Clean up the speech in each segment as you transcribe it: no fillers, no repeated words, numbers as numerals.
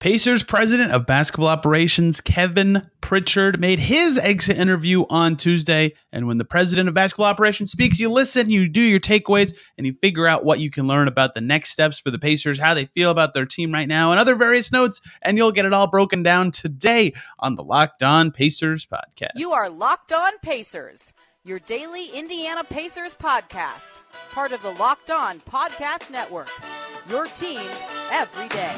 Pacers president of basketball operations, Kevin Pritchard, made his exit interview on Tuesday. And when the president of basketball operations speaks, you listen, you do your takeaways, and you figure out what you can learn about the next steps for the Pacers, how they feel about their team right now, and other various notes. And you'll get it all broken down today on the Locked On Pacers podcast. You are Locked On Pacers, your daily Indiana Pacers podcast, part of the Locked On Podcast Network, your team every day.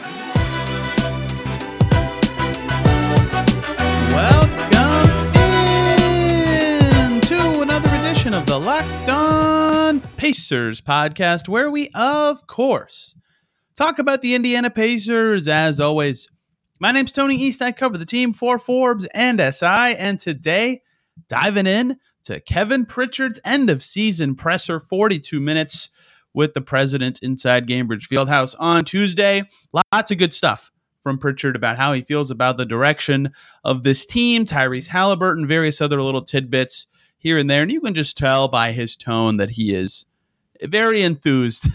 Welcome in to another edition of the Locked On Pacers podcast, where we, of course, talk about the Indiana Pacers as always. My name's Tony East. I cover the team for Forbes and SI, and today, diving in to Kevin Pritchard's end-of-season presser, 42 minutes with the president inside Gainbridge Fieldhouse on Tuesday. Lots of good stuff from Pritchard about how he feels about the direction of this team, Tyrese Haliburton, various other little tidbits here and there. And you can just tell by his tone that he is very enthused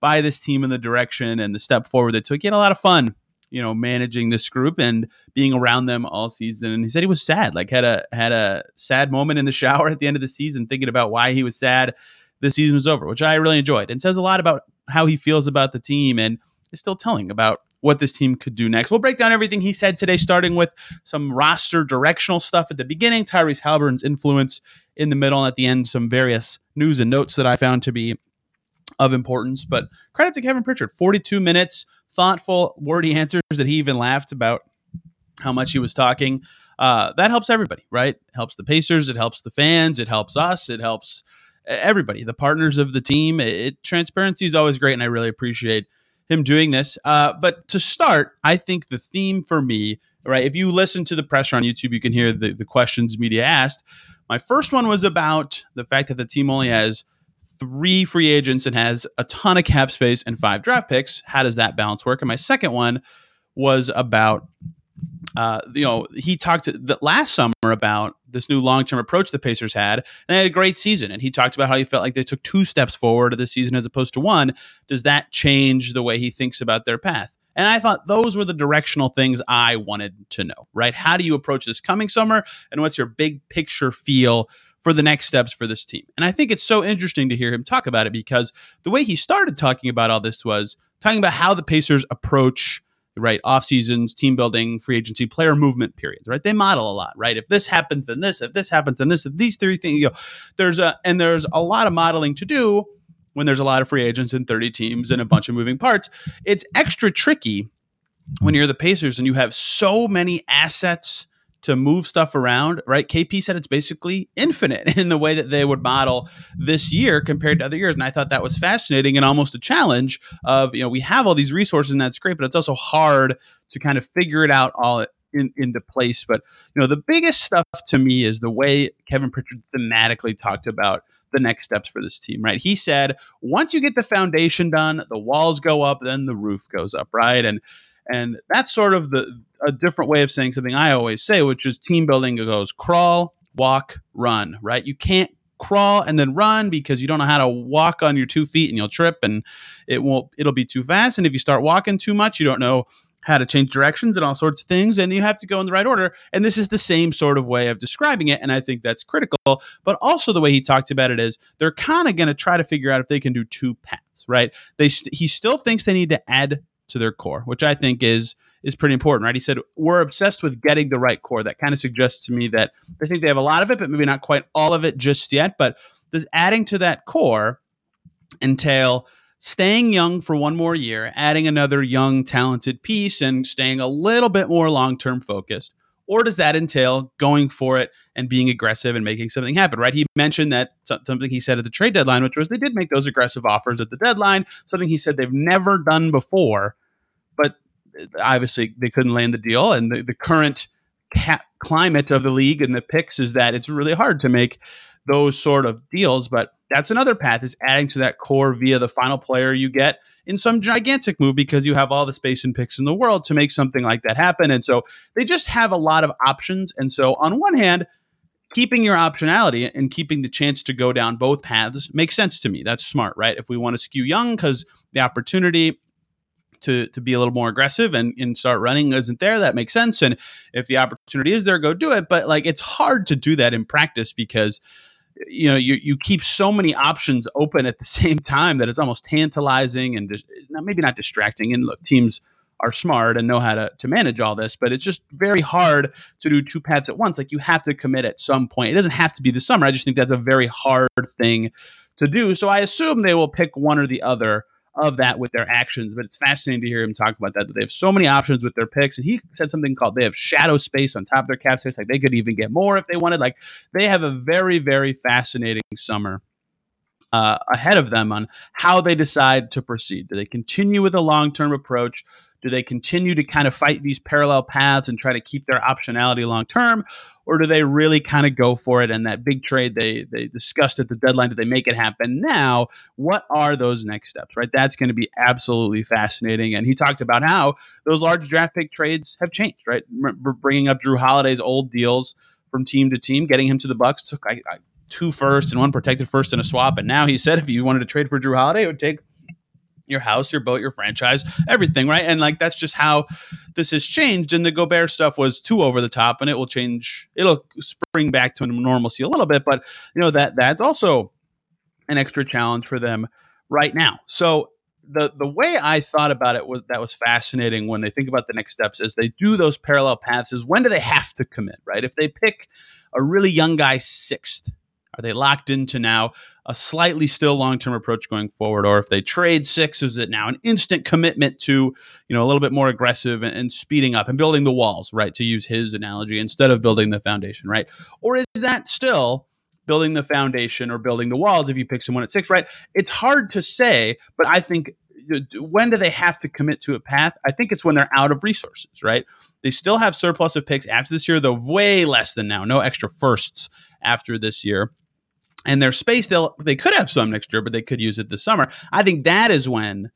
by this team and the direction and the step forward they took. He had a lot of fun, you know, managing this group and being around them all season. And he said he was sad, like had a sad moment in the shower at the end of the season, thinking about why he was sad the season was over, which I really enjoyed, and says a lot about how he feels about the team and is still telling about what this team could do next. We'll break down everything he said today, starting with some roster directional stuff at the beginning, Tyrese Haliburton's influence in the middle, and at the end, some various news and notes that I found to be of importance. But credit to Kevin Pritchard, 42 minutes, thoughtful, wordy answers that he even laughed about how much he was talking. That helps everybody, right? Helps the Pacers. It helps the fans. It helps us. It helps everybody, the partners of the team. Transparency is always great, and I really appreciate him doing this. But to start, I think the theme for me, right, if you listen to the presser on YouTube, you can hear the questions media asked. My first one was about the fact that the team only has 3 free agents and has a ton of cap space and 5 draft picks. How does that balance work? And my second one was about, he talked that last summer about this new long-term approach the Pacers had, and they had a great season. And he talked about how he felt like they took 2 steps forward this season as opposed to 1. Does that change the way he thinks about their path? And I thought those were the directional things I wanted to know, right? How do you approach this coming summer? And what's your big picture feel for the next steps for this team? And I think it's so interesting to hear him talk about it, because the way he started talking about all this was talking about how the Pacers approach, right, off seasons, team building, free agency, player movement periods, right? They model a lot, right? If this happens, then this, if this happens, then this, if these 3 things, there's a lot of modeling to do when there's a lot of free agents and 30 teams and a bunch of moving parts. It's extra tricky when you're the Pacers and you have so many assets to move stuff around, right? KP said it's basically infinite in the way that they would model this year compared to other years. And I thought that was fascinating and almost a challenge of, we have all these resources and that's great, but it's also hard to kind of figure it out all into place. But, the biggest stuff to me is the way Kevin Pritchard thematically talked about the next steps for this team, right? He said, once you get the foundation done, the walls go up, then the roof goes up, right? And that's sort of a different way of saying something I always say, which is team building goes crawl, walk, run, right? You can't crawl and then run because you don't know how to walk on your 2 feet and you'll trip and it'll be too fast. And if you start walking too much, you don't know how to change directions and all sorts of things. And you have to go in the right order. And this is the same sort of way of describing it. And I think that's critical. But also the way he talked about it is they're kind of going to try to figure out if they can do 2 paths, right? He still thinks they need to add to their core, which I think is pretty important, right? He said, we're obsessed with getting the right core. That kind of suggests to me that I think they have a lot of it, but maybe not quite all of it just yet. But does adding to that core entail staying young for 1 more year, adding another young, talented piece, and staying a little bit more long-term focused? Or does that entail going for it and being aggressive and making something happen, right? He mentioned that something he said at the trade deadline, which was they did make those aggressive offers at the deadline, something he said they've never done before, but obviously they couldn't land the deal. And the current climate of the league and the picks is that it's really hard to make those sort of deals. But that's another path, is adding to that core via the final player you get in some gigantic move, because you have all the space and picks in the world to make something like that happen. And so they just have a lot of options. And so on one hand, keeping your optionality and keeping the chance to go down both paths makes sense to me. That's smart, right? If we want to skew young because the opportunity to be a little more aggressive and start running isn't there, that makes sense. And if the opportunity is there, go do it. But like, it's hard to do that in practice because, you know, you keep so many options open at the same time that it's almost tantalizing and maybe not distracting. And look, teams are smart and know how to manage all this, but it's just very hard to do two paths at once. Like, you have to commit at some point. It doesn't have to be this summer. I just think that's a very hard thing to do. So I assume they will pick one or the other of that with their actions, but it's fascinating to hear him talk about that they have so many options with their picks. And he said something called they have shadow space on top of their cap space. Like, they could even get more if they wanted. Like, they have a very, very fascinating summer ahead of them on how they decide to proceed. Do they continue with a long-term approach? Do they continue to kind of fight these parallel paths and try to keep their optionality long-term? Or do they really kind of go for it? And that big trade they discussed at the deadline, do they make it happen now? What are those next steps, right? That's going to be absolutely fascinating. And he talked about how those large draft pick trades have changed, right? We're bringing up Drew Holiday's old deals from team to team, getting him to the Bucks took two first and one protected first in a swap. And now he said if you wanted to trade for Drew Holiday, it would take your house, your boat, your franchise, everything, right? And like, that's just how this has changed. And the Gobert stuff was too over the top, and it will change. It'll spring back to normalcy a little bit, but you know, that's also an extra challenge for them right now. So the way I thought about it was that was fascinating when they think about the next steps as they do those parallel paths is when do they have to commit, right? If they pick a really young guy sixth, are they locked into now a slightly still long-term approach going forward? Or if they trade six, is it now an instant commitment to, you know, a little bit more aggressive and speeding up and building the walls, right? To use his analogy, instead of building the foundation, right? Or is that still building the foundation or building the walls if you pick someone at six, right? It's hard to say, but I think when do they have to commit to a path? I think it's when they're out of resources, right? They still have surplus of picks after this year, though way less than now. No extra firsts after this year. And their space, they could have some next year, but they could use it this summer. I think that is when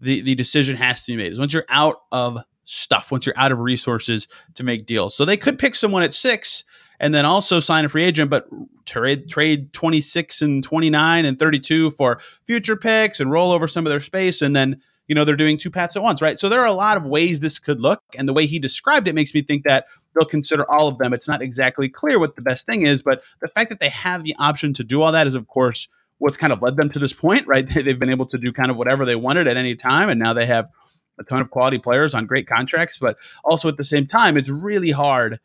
the decision has to be made, is once you're out of stuff, once you're out of resources to make deals. So they could pick someone at six and then also sign a free agent, but trade 26 and 29 and 32 for future picks and roll over some of their space. And then, you know, they're doing two paths at once, right? So there are a lot of ways this could look. And the way he described it makes me think that they'll consider all of them. It's not exactly clear what the best thing is, but the fact that they have the option to do all that is, of course, what's kind of led them to this point, right? They've been able to do kind of whatever they wanted at any time. And now they have a ton of quality players on great contracts, but also at the same time, it's really hard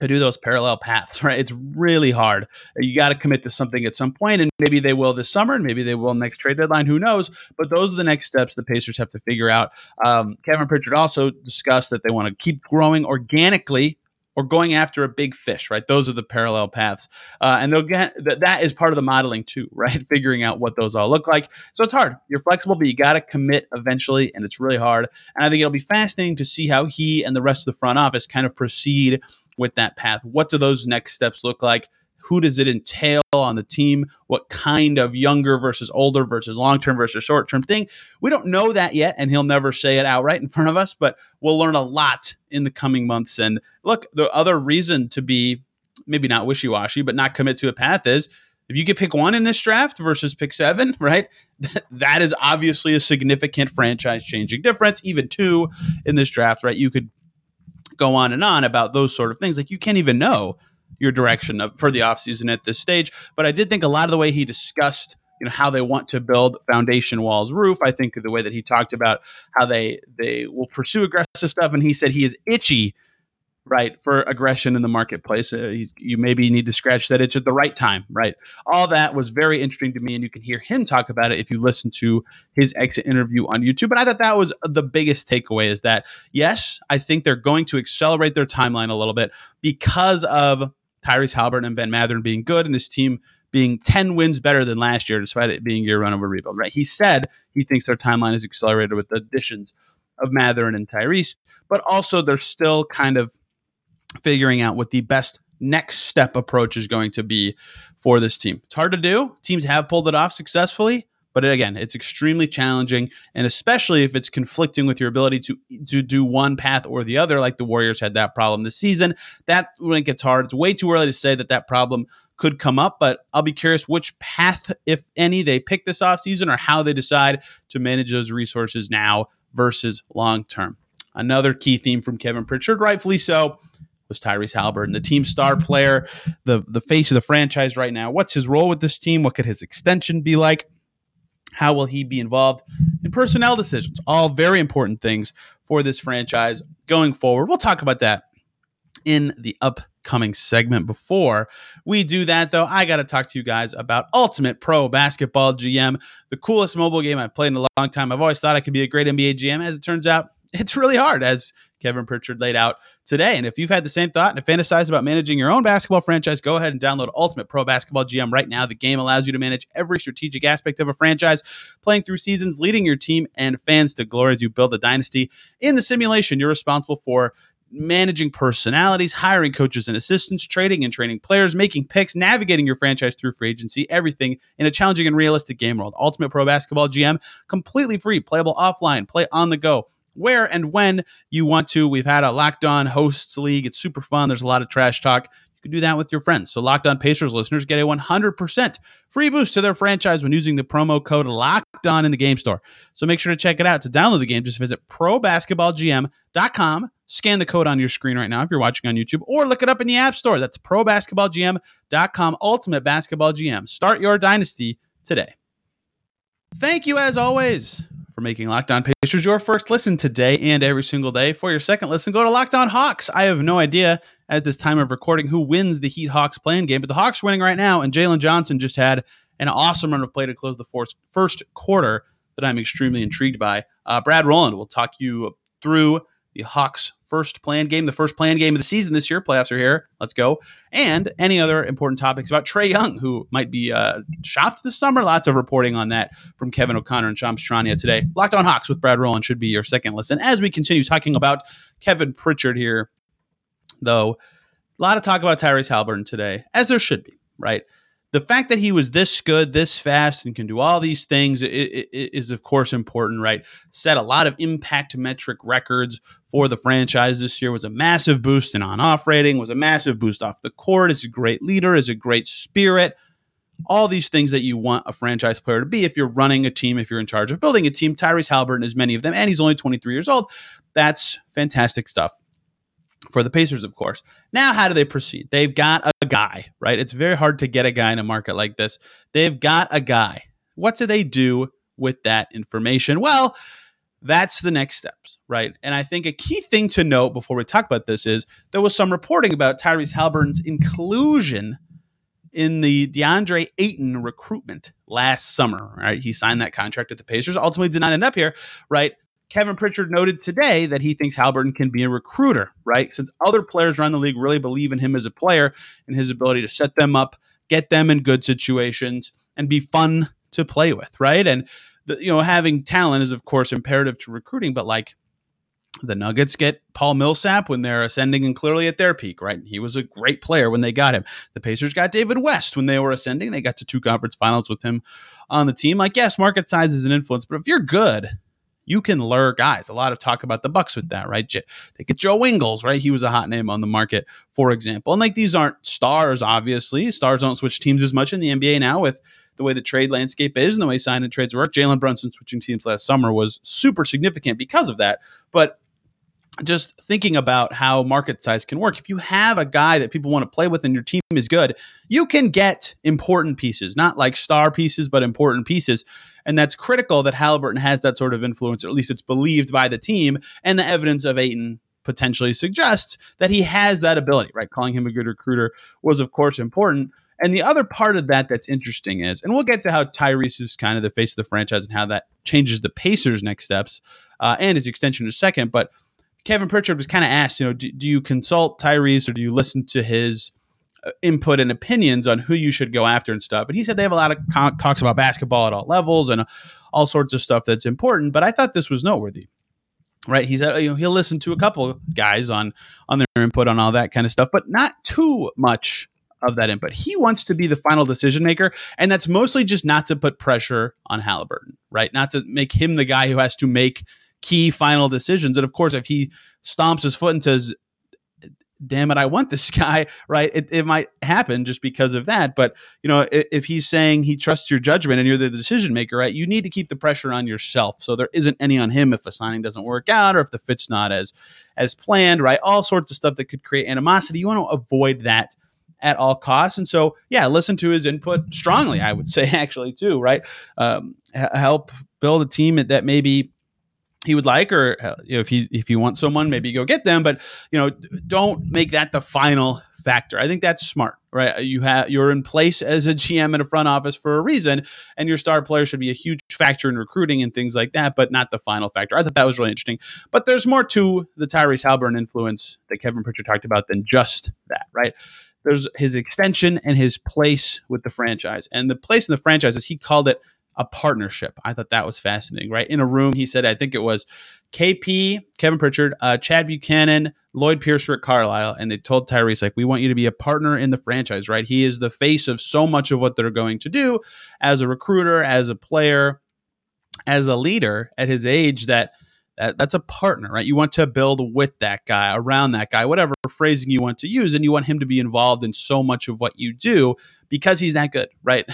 to do those parallel paths, right? It's really hard. You got to commit to something at some point, and maybe they will this summer, and maybe they will next trade deadline, who knows? But those are the next steps the Pacers have to figure out. Kevin Pritchard also discussed that they want to keep growing organically or going after a big fish, right? Those are the parallel paths. And they'll get that is part of the modeling too, right? Figuring out what those all look like. So it's hard. You're flexible, but you got to commit eventually, and it's really hard. And I think it'll be fascinating to see how he and the rest of the front office kind of proceed with that path. What do those next steps look like? Who does it entail on the team? What kind of younger versus older versus long-term versus short-term thing? We don't know that yet, and he'll never say it outright in front of us, but we'll learn a lot in the coming months. And look, the other reason to be maybe not wishy-washy, but not commit to a path is if you could pick one in this draft versus pick seven, right? That is obviously a significant franchise-changing difference, even two in this draft, right? You could go on and on about those sort of things. Like, you can't even know your direction for the offseason at this stage. But I did think a lot of the way he discussed, you know, how they want to build foundation, walls, roof. I think the way that he talked about how they will pursue aggressive stuff. And he said he is itchy, right, for aggression in the marketplace. You maybe need to scratch that itch at the right time, right? All that was very interesting to me, and you can hear him talk about it if you listen to his exit interview on YouTube. But I thought that was the biggest takeaway, is that, yes, I think they're going to accelerate their timeline a little bit because of Tyrese Haliburton and Ben Mathurin being good and this team being 10 wins better than last year, despite it being year run over rebuild, right? He said he thinks their timeline is accelerated with the additions of Mathurin and Tyrese, but also they're still kind of figuring out what the best next step approach is going to be for this team. It's hard to do. Teams have pulled it off successfully, but again, it's extremely challenging, and especially if it's conflicting with your ability to do one path or the other, like the Warriors had that problem this season. That, when it gets hard, it's way too early to say that that problem could come up, but I'll be curious which path, if any, they pick this offseason or how they decide to manage those resources now versus long-term. Another key theme from Kevin Pritchard, rightfully so, was Tyrese Haliburton, the team star player, the face of the franchise right now. What's his role with this team? What could his extension be like? How will he be involved in personnel decisions? All very important things for this franchise going forward. We'll talk about that in the upcoming segment. Before we do that, though, I got to talk to you guys about Ultimate Pro Basketball GM, the coolest mobile game I've played in a long time. I've always thought I could be a great NBA GM. As it turns out, it's really hard, as Kevin Pritchard laid out today. And if you've had the same thought and fantasize about managing your own basketball franchise, go ahead and download Ultimate Pro Basketball GM right now. The game allows you to manage every strategic aspect of a franchise, playing through seasons, leading your team and fans to glory as you build a dynasty. In the simulation, you're responsible for managing personalities, hiring coaches and assistants, trading and training players, making picks, navigating your franchise through free agency, everything in a challenging and realistic game world. Ultimate Pro Basketball GM, completely free, playable offline, play on the go, where and when you want to. We've had a Locked On Hosts League. It's super fun. There's a lot of trash talk. You can do that with your friends. So Locked On Pacers listeners get a 100% free boost to their franchise when using the promo code Locked On in the game store. So make sure to check it out. To download the game, just visit probasketballgm.com. Scan the code on your screen right now if you're watching on YouTube, or look it up in the App Store. That's probasketballgm.com, Ultimate Basketball GM. Start your dynasty today. Thank you, as always, for making Locked On Pacers your first listen today and every single day. For your second listen, go to Locked On Hawks. I have no idea at this time of recording who wins the Heat-Hawks play-in game, but the Hawks winning right now, and Jalen Johnson just had an awesome run of play to close the first quarter that I'm extremely intrigued by. Brad Rowland will talk you through the Hawks' first play-in game, the first play-in game of the season this year. Playoffs are here. Let's go. And any other important topics about Trae Young, who might be shopped this summer. Lots of reporting on that from Kevin O'Connor and Shams Charania today. Locked On Hawks with Brad Rowland should be your second listen. As we continue talking about Kevin Pritchard here, though, a lot of talk about Tyrese Haliburton today, as there should be, right? The fact that he was this good, this fast, and can do all these things is, of course, important, right? Set a lot of impact metric records for the franchise this year, was a massive boost in on-off rating, was a massive boost off the court, is a great leader, is a great spirit, all these things that you want a franchise player to be if you're running a team, if you're in charge of building a team. Tyrese Haliburton is many of them, and he's only 23 years old. That's fantastic stuff for the Pacers, of course. Now, how do they proceed? They've got a guy, right? It's very hard to get a guy in a market like this. They've got a guy. What do they do with that information? Well, that's the next steps, right? And I think a key thing to note before we talk about this is there was some reporting about Tyrese Haliburton's inclusion in the DeAndre Ayton recruitment last summer, right? He signed that contract with the Pacers, ultimately did not end up here, right? Kevin Pritchard noted today that he thinks Haliburton can be a recruiter, right? Since other players around the league really believe in him as a player and his ability to set them up, get them in good situations, and be fun to play with, right? And, having talent is, of course, imperative to recruiting, but like the Nuggets get Paul Millsap when they're ascending and clearly at their peak, right? He was a great player when they got him. The Pacers got David West when they were ascending. They got to two conference finals with him on the team. Like, yes, market size is an influence, but if you're good, you can lure guys. A lot of talk about the Bucks with that, right? They get Joe Ingles, right? He was a hot name on the market, for example. And like these aren't stars, obviously. Stars don't switch teams as much in the NBA now with the way the trade landscape is and the way sign and trades work. Jalen Brunson switching teams last summer was super significant because of that. But just thinking about how market size can work, if you have a guy that people want to play with and your team is good, you can get important pieces, not like star pieces, but important pieces. And that's critical that Haliburton has that sort of influence, or at least it's believed by the team. And the evidence of Ayton potentially suggests that he has that ability, right? Calling him a good recruiter was, of course, important. And the other part of that that's interesting is, and we'll get to how Tyrese is kind of the face of the franchise and how that changes the Pacers' next steps and his extension in a second. But Kevin Pritchard was kind of asked, do you consult Tyrese or do you listen to his input and opinions on who you should go after and stuff? And he said they have a lot of talks about basketball at all levels and all sorts of stuff that's important. But I thought this was noteworthy, right? He said, he'll listen to a couple guys on their input on all that kind of stuff, but not too much of that input. He wants to be the final decision maker, and that's mostly just not to put pressure on Haliburton, right? Not to make him the guy who has to make key final decisions. And of course, if he stomps his foot and says, damn it, I want this guy, right? It might happen just because of that. But, you know, if he's saying he trusts your judgment and you're the decision maker, right, you need to keep the pressure on yourself. So there isn't any on him if a signing doesn't work out or if the fit's not as planned, right? All sorts of stuff that could create animosity. You want to avoid that at all costs. And so, yeah, listen to his input strongly, I would say, actually, too, right? Help build a team that maybe he would like, or if you want someone, maybe go get them. But, you know, don't make that the final factor. I think that's smart, right? You're in place as a GM in a front office for a reason, and your star player should be a huge factor in recruiting and things like that, but not the final factor. I thought that was really interesting. But there's more to the Tyrese Haliburton influence that Kevin Pritchard talked about than just that, right? There's his extension and his place with the franchise. And the place in the franchise is, he called it a partnership. I thought that was fascinating, right? In a room, he said, I think it was KP, Kevin Pritchard, Chad Buchanan, Lloyd Pierce, Rick Carlisle. And they told Tyrese, like, we want you to be a partner in the franchise, right? He is the face of so much of what they're going to do as a recruiter, as a player, as a leader at his age, that's a partner, right? You want to build with that guy, around that guy, whatever phrasing you want to use, and you want him to be involved in so much of what you do because he's that good, right?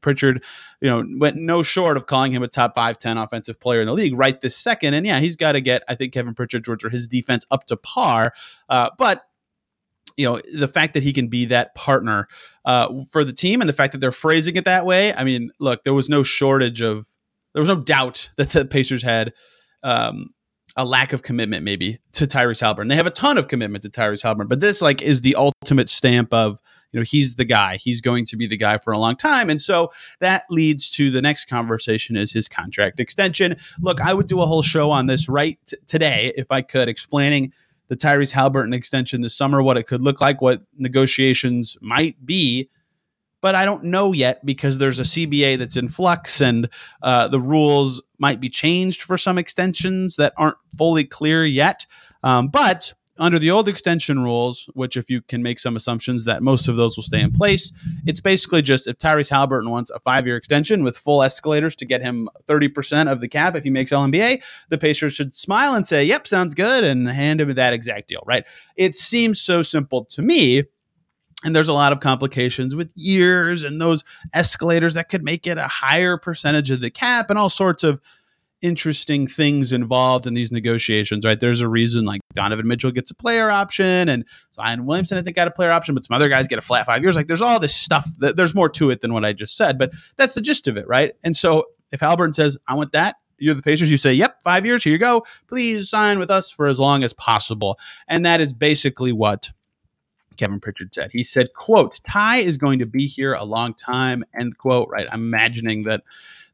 Pritchard, you know, went no short of calling him a top 5-10 offensive player in the league right this second. And yeah, he's got to get, I think, Kevin Pritchard, George, or his defense up to par. But, you know, the fact that he can be that partner for the team, and the fact that they're phrasing it that way. I mean, look, there was no doubt that the Pacers had a lack of commitment, maybe, to Tyrese Haliburton. They have a ton of commitment to Tyrese Haliburton, but this, like, is the ultimate stamp of, you know, he's the guy. He's going to be the guy for a long time. And so that leads to the next conversation, is his contract extension. Look, I would do a whole show on this right today if I could, explaining the Tyrese Haliburton extension this summer, what it could look like, what negotiations might be. But I don't know yet, because there's a CBA that's in flux, and the rules might be changed for some extensions that aren't fully clear yet. But under the old extension rules, which, if you can make some assumptions that most of those will stay in place, it's basically just, if Tyrese Haliburton wants a 5-year extension with full escalators to get him 30% of the cap if he makes All-NBA, the Pacers should smile and say, yep, sounds good, and hand him that exact deal, right? It seems so simple to me. And there's a lot of complications with years and those escalators that could make it a higher percentage of the cap, and all sorts of interesting things involved in these negotiations, right? There's a reason, like, Donovan Mitchell gets a player option, and Zion Williamson, I think, got a player option, but some other guys get a flat 5 years. Like, there's all this stuff that, there's more to it than what I just said, but that's the gist of it, right? And so if Haliburton says, I want that, you're the Pacers, you say, yep, 5 years, here you go. Please sign with us for as long as possible. And that is basically what Kevin Pritchard said. He said, quote, Ty is going to be here a long time, end quote, right? I'm imagining that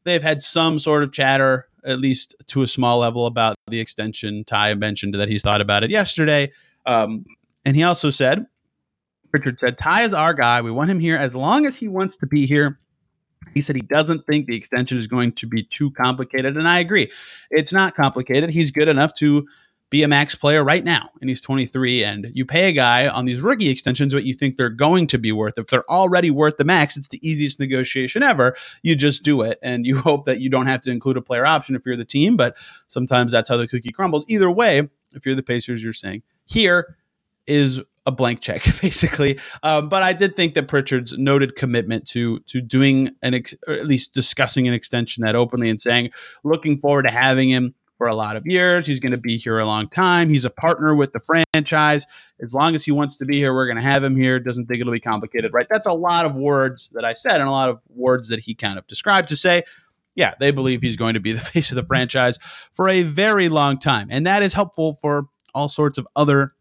they've had some sort of chatter, at least to a small level, about the extension. Ty mentioned that he's thought about it yesterday. And he also said, Pritchard said, Ty is our guy. We want him here as long as he wants to be here. He said he doesn't think the extension is going to be too complicated. And I agree. It's not complicated. He's good enough to be a max player right now, and he's 23, and you pay a guy on these rookie extensions what you think they're going to be worth. If they're already worth the max, it's the easiest negotiation ever. You just do it, and you hope that you don't have to include a player option if you're the team, but sometimes that's how the cookie crumbles. Either way, if you're the Pacers, you're saying, here is a blank check, basically. But I did think that Pritchard's noted commitment to doing or at least discussing an extension that openly, and saying, looking forward to having him for a lot of years. He's going to be here a long time. He's a partner with the franchise. As long as he wants to be here, we're going to have him here. Doesn't think it'll be complicated, right? That's a lot of words that I said, and a lot of words that he kind of described to say, yeah, they believe he's going to be the face of the franchise for a very long time. And that is helpful for all sorts of other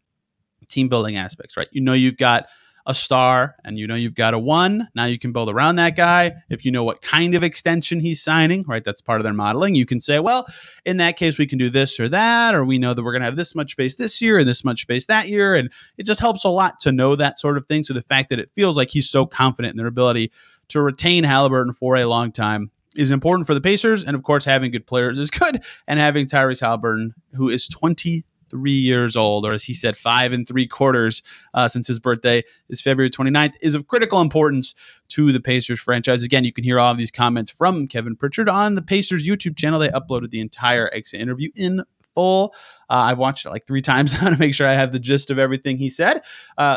team building aspects, right? You know, you've got a star, and you know you've got a one. Now you can build around that guy. If you know what kind of extension he's signing, right, that's part of their modeling. You can say, well, in that case, we can do this or that, or we know that we're going to have this much space this year and this much space that year. And it just helps a lot to know that sort of thing. So the fact that it feels like he's so confident in their ability to retain Haliburton for a long time is important for the Pacers. And of course, having good players is good. And having Tyrese Haliburton, who is 23 years old, or as he said, 5 3/4 since his birthday is February 29th, is of critical importance to the Pacers franchise. Again, you can hear all of these comments from Kevin Pritchard on the Pacers YouTube channel. They uploaded the entire exit interview in full. I've watched it like 3 times now to make sure I have the gist of everything he said.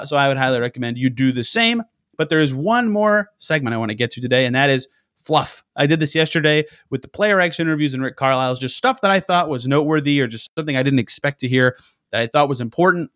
So I would highly recommend you do the same. But there is one more segment I want to get to today, and that is fluff. I did this yesterday with the Player X interviews and Rick Carlisle's, just stuff that I thought was noteworthy or just something I didn't expect to hear that I thought was important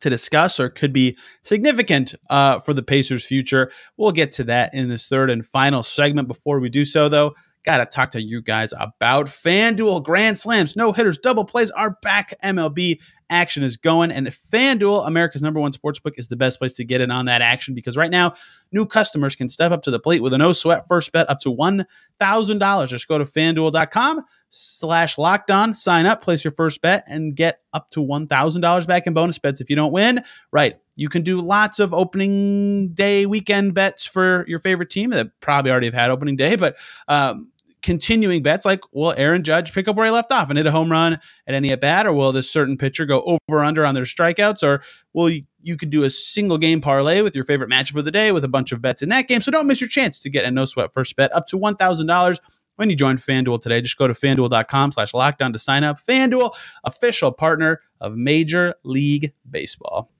to discuss or could be significant for the Pacers' future. We'll get to that in this third and final segment. Before we do so, though, got to talk to you guys about FanDuel Grand Slams. No hitters, double plays are back. MLB action is going, and FanDuel, America's #1 sportsbook, is the best place to get in on that action, because right now, new customers can step up to the plate with a no-sweat first bet up to $1,000. Just go to FanDuel.com/LockedOn, sign up, place your first bet, and get up to $1,000 back in bonus bets if you don't win. Right. You can do lots of opening day weekend bets for your favorite team that probably already have had opening day, but continuing bets like, will Aaron Judge pick up where he left off and hit a home run at any at-bat, or will this certain pitcher go over or under on their strikeouts, or will you could do a single game parlay with your favorite matchup of the day with a bunch of bets in that game. So don't miss your chance to get a no-sweat first bet up to $1,000 when you join FanDuel today. Just go to FanDuel.com/LockedOn to sign up. FanDuel, official partner of Major League Baseball.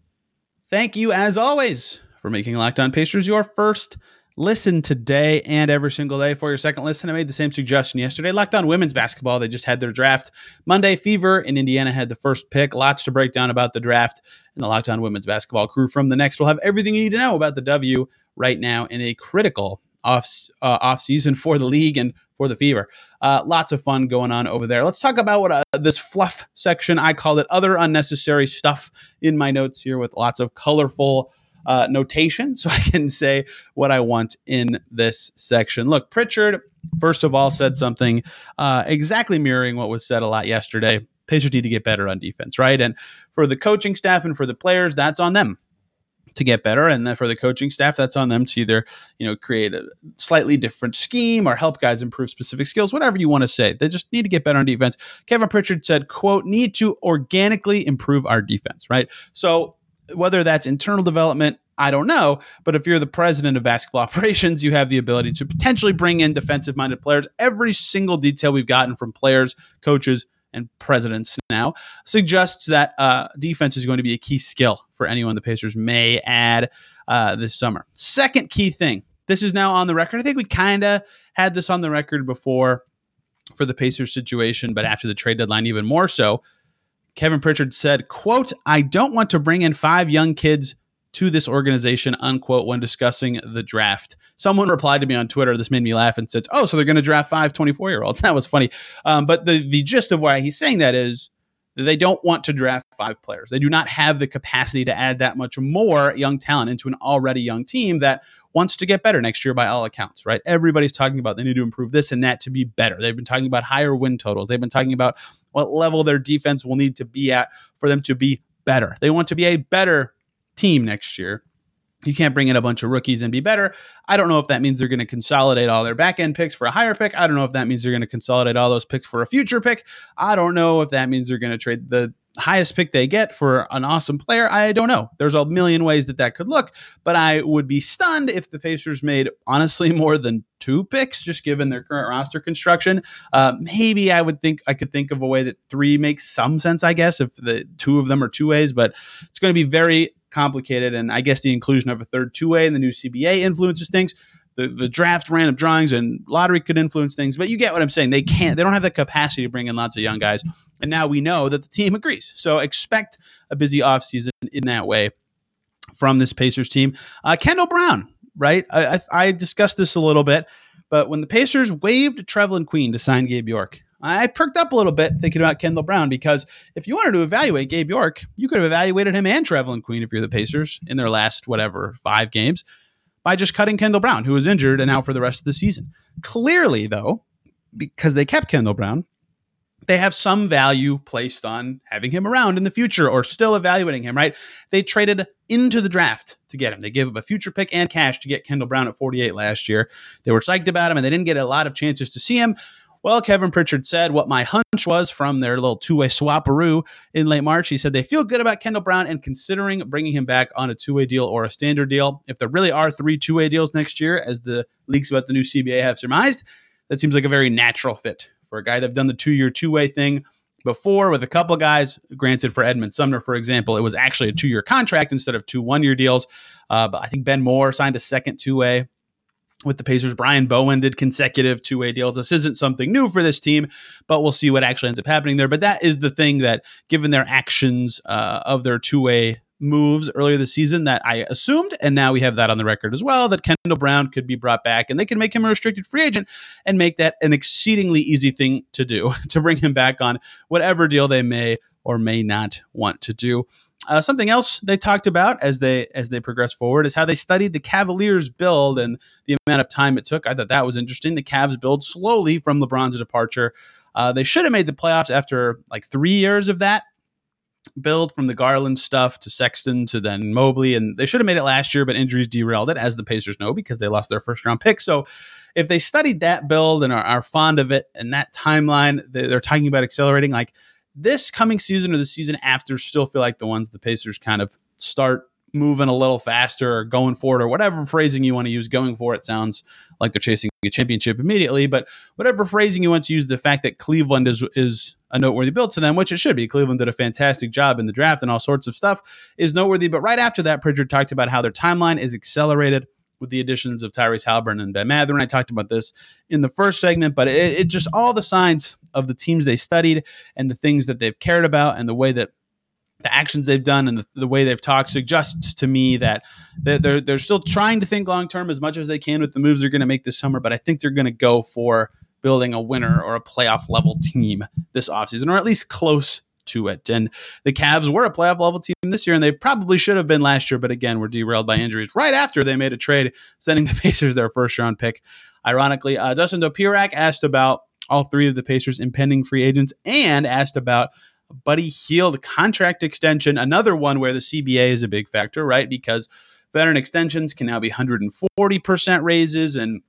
Thank you, as always, for making Locked On Pacers your first listen today and every single day. For your second listen, I made the same suggestion yesterday. Locked On Women's Basketball, they just had their draft Monday. Fever in Indiana had the first pick. Lots to break down about the draft and the Locked On Women's Basketball crew from the Next. We'll have everything you need to know about the W right now in a critical off season for the league and for the Fever. Lots of fun going on over there. Let's talk about what this fluff section, I called it other unnecessary stuff in my notes here with lots of colorful notation, so I can say what I want in this section. Look, Pritchard, first of all, said something exactly mirroring what was said a lot yesterday. Pacers need to get better on defense, right? And for the coaching staff and for the players, that's on them to get better. And then for the coaching staff, that's on them to either, create a slightly different scheme or help guys improve specific skills, whatever you want to say. They just need to get better on defense. Kevin Pritchard said, quote, need to organically improve our defense, right? So whether that's internal development, I don't know. But if you're the president of basketball operations, you have the ability to potentially bring in defensive-minded players. Every single detail we've gotten from players, coaches, and presidents now suggests that defense is going to be a key skill for anyone the Pacers may add this summer. Second key thing, this is now on the record. I think we kind of had this on the record before for the Pacers situation, but after the trade deadline, even more so. Kevin Pritchard said, quote, I don't want to bring in 5 young kids to this organization, unquote, when discussing the draft. Someone replied to me on Twitter. This made me laugh and said, oh, so they're going to draft 5 24-year-olds. That was funny. But the gist of why he's saying that is that they don't want to draft 5 players. They do not have the capacity to add that much more young talent into an already young team that wants to get better next year by all accounts, right? Everybody's talking about they need to improve this and that to be better. They've been talking about higher win totals. They've been talking about what level their defense will need to be at for them to be better. They want to be a better team next year. You can't bring in a bunch of rookies and be better. I don't know if that means they're going to consolidate all their back end picks for a higher pick. I don't know if that means they're going to consolidate all those picks for a future pick. I don't know if that means they're going to trade the highest pick they get for an awesome player. I don't know. There's a million ways that could look, but I would be stunned if the Pacers made, honestly, more than 2 picks, just given their current roster construction. Maybe I could think of a way that 3 makes some sense, I guess, if the 2 of them are 2 ways, but it's going to be very complicated. And I guess the inclusion of a third 2-way and the new CBA influences things. The draft, random drawings, and lottery could influence things, but you get what I'm saying. They don't have the capacity to bring in lots of young guys. And now we know that the team agrees. So expect a busy offseason in that way from this Pacers team. Kendall Brown, right? I discussed this a little bit, but when the Pacers waived Trevlin Queen to sign Gabe York, I perked up a little bit thinking about Kendall Brown, because if you wanted to evaluate Gabe York, you could have evaluated him and Trevlin Queen, if you're the Pacers, in their last, 5 games by just cutting Kendall Brown, who was injured and out for the rest of the season. Clearly, though, because they kept Kendall Brown, they have some value placed on having him around in the future or still evaluating him, right? They traded into the draft to get him. They gave up a future pick and cash to get Kendall Brown at 48 last year. They were psyched about him, and they didn't get a lot of chances to see him. Well, Kevin Pritchard said what my hunch was from their little 2-way swap-a-roo in late March. He said they feel good about Kendall Brown and considering bringing him back on a 2-way deal or a standard deal. If there really are 3 2-way deals next year, as the leaks about the new CBA have surmised, that seems like a very natural fit for a guy that have done the 2-year 2-way thing before with a couple of guys. Granted, for Edmund Sumner, for example, it was actually a 2-year contract instead of 2 one-year deals. But I think Ben Moore signed a second two-way with the Pacers. Brian Bowen did consecutive two-way deals. This isn't something new for this team, but we'll see what actually ends up happening there. But that is the thing that, given their actions of their two-way moves earlier this season, that I assumed, and now we have that on the record as well, that Kendall Brown could be brought back and they can make him a restricted free agent and make that an exceedingly easy thing to do, to bring him back on whatever deal they may or may not want to do. Something else they talked about as they progress forward is how they studied the Cavaliers build and the amount of time it took. I thought that was interesting. The Cavs build slowly from LeBron's departure. They should have made the playoffs after like 3 years of that build, from the Garland stuff to Sexton to then Mobley, and they should have made it last year, but injuries derailed it, as the Pacers know, because they lost their first round pick. So if they studied that build and are fond of it and that timeline, they're talking about accelerating, like this coming season or the season after still feel like the ones the Pacers kind of start moving a little faster or going for it, or whatever phrasing you want to use. Going for it sounds like they're chasing a championship immediately, but whatever phrasing you want to use, the fact that Cleveland is a noteworthy build to them, which it should be. Cleveland did a fantastic job in the draft and all sorts of stuff, is noteworthy. But right after that, Pritchard talked about how their timeline is accelerated with the additions of Tyrese Haliburton and Ben Mathurin. I talked about this in the first segment, but it just all the signs of the teams they studied and the things that they've cared about and the way that the actions they've done and the way they've talked suggests to me that they're still trying to think long-term as much as they can with the moves they're going to make this summer, but I think they're going to go for building a winner or a playoff-level team this offseason, or at least close to it. And the Cavs were a playoff-level team this year, and they probably should have been last year, but again, were derailed by injuries right after they made a trade, sending the Pacers their first-round pick. Ironically, Dustin Dopirak asked about all three of the Pacers' impending free agents and asked about Buddy Hield contract extension, another one where the CBA is a big factor, right? Because veteran extensions can now be 140% raises. And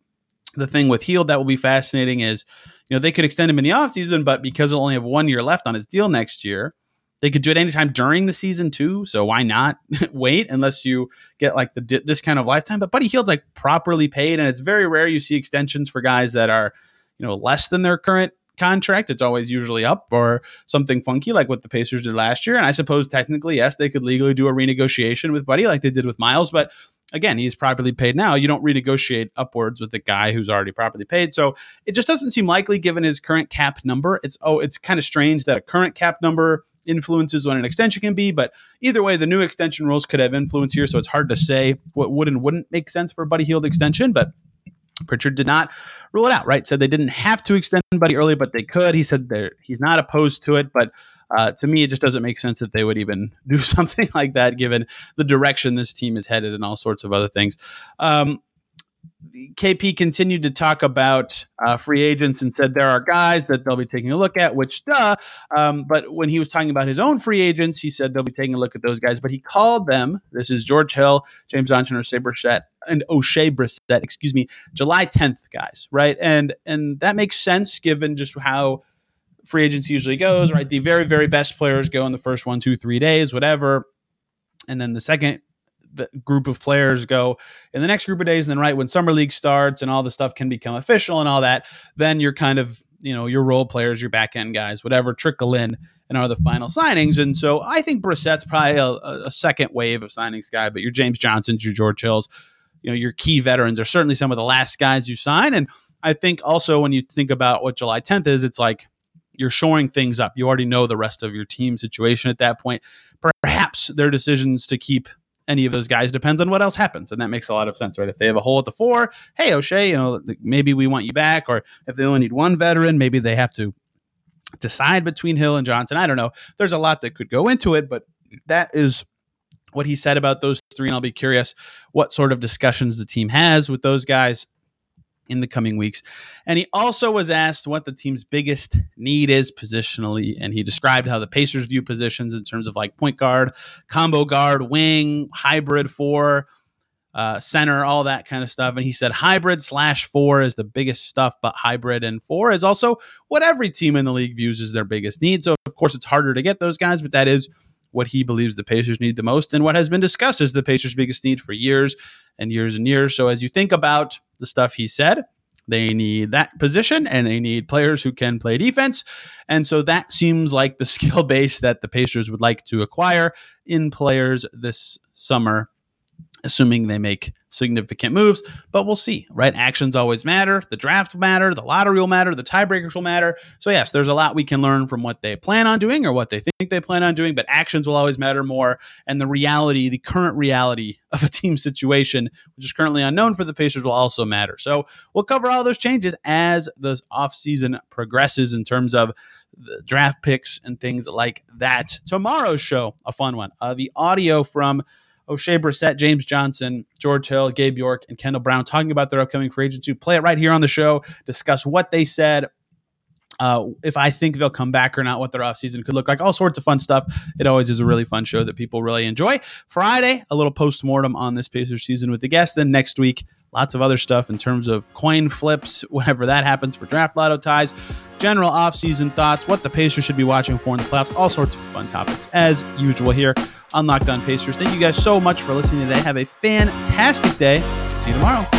the thing with Hield that will be fascinating is, you know, they could extend him in the offseason, but because he'll only have 1 year left on his deal next year, they could do it anytime during the season too. So why not wait, unless you get like the discount of lifetime? But Buddy Hield's like properly paid, and it's very rare you see extensions for guys that are, you know, less than their current contract. It's always usually up or something funky like what the Pacers did last year. And I suppose technically, yes, they could legally do a renegotiation with Buddy like they did with Miles. But again, he's properly paid now. You don't renegotiate upwards with a guy who's already properly paid. So it just doesn't seem likely given his current cap number. It's kind of strange that a current cap number influences when an extension can be, but either way, the new extension rules could have influence here. So it's hard to say what would and wouldn't make sense for a Buddy Hield extension, but Pritchard did not rule it out, right? Said they didn't have to extend Buddy early, but they could. He said he's not opposed to it, but to me, it just doesn't make sense that they would even do something like that, given the direction this team is headed and all sorts of other things. KP continued to talk about free agents and said there are guys that they'll be taking a look at, which duh. But when he was talking about his own free agents, he said they'll be taking a look at those guys. But he called them, this is George Hill, James Johnson, O'Shea Brissett, July 10th guys, right? And that makes sense given just how free agents usually goes, right? The very, very best players go in the first 1, 2, 3 days, whatever. And then the second group of players go in the next group of days, and then right when summer league starts and all the stuff can become official and all that, then you're kind of, you know, your role players, your back end guys, whatever, trickle in and are the final signings. And so I think Brissett's probably a second wave of signings guy, but your James Johnsons, your George Hills, you know, your key veterans are certainly some of the last guys you sign. And I think also when you think about what July 10th is, it's like you're shoring things up. You already know the rest of your team situation at that point. Perhaps their decisions to keep any of those guys depends on what else happens. And that makes a lot of sense, right? If they have a hole at the 4, hey, O'Shea, you know, maybe we want you back. Or if they only need one veteran, maybe they have to decide between Hill and Johnson. I don't know. There's a lot that could go into it, but that is what he said about those three. And I'll be curious what sort of discussions the team has with those guys in the coming weeks. And he also was asked what the team's biggest need is positionally, and he described how the Pacers view positions in terms of like point guard, combo guard, wing, hybrid 4, center, all that kind of stuff. And he said hybrid /4 is the biggest stuff, but hybrid and 4 is also what every team in the league views as their biggest need. So of course it's harder to get those guys, but that is what he believes the Pacers need the most and what has been discussed as the Pacers' biggest need for years and years and years. So as you think about the stuff he said, They need that position, and they need players who can play defense. And so that seems like the skill base that the Pacers would like to acquire in players this summer, assuming they make significant moves. But we'll see, right? Actions always matter. The draft will matter. The lottery will matter. The tiebreakers will matter. So yes, there's a lot we can learn from what they plan on doing or what they think they plan on doing, but actions will always matter more. And the reality, the current reality of a team situation, which is currently unknown for the Pacers, will also matter. So we'll cover all those changes as the offseason progresses in terms of the draft picks and things like that. Tomorrow's show, a fun one. The audio from O'Shea Brissett, James Johnson, George Hill, Gabe York, and Kendall Brown talking about their upcoming free agency. Play it right here on the show, discuss what they said, if I think they'll come back or not, what their offseason could look like, all sorts of fun stuff. It always is a really fun show that people really enjoy. Friday, a little post-mortem on this Pacers season with the guests. Then next week, lots of other stuff in terms of coin flips, whenever that happens, for draft lotto ties, general offseason thoughts, what the Pacers should be watching for in the playoffs, all sorts of fun topics as usual here on Locked On Pacers. Thank you guys so much for listening today. Have a fantastic day. See you tomorrow.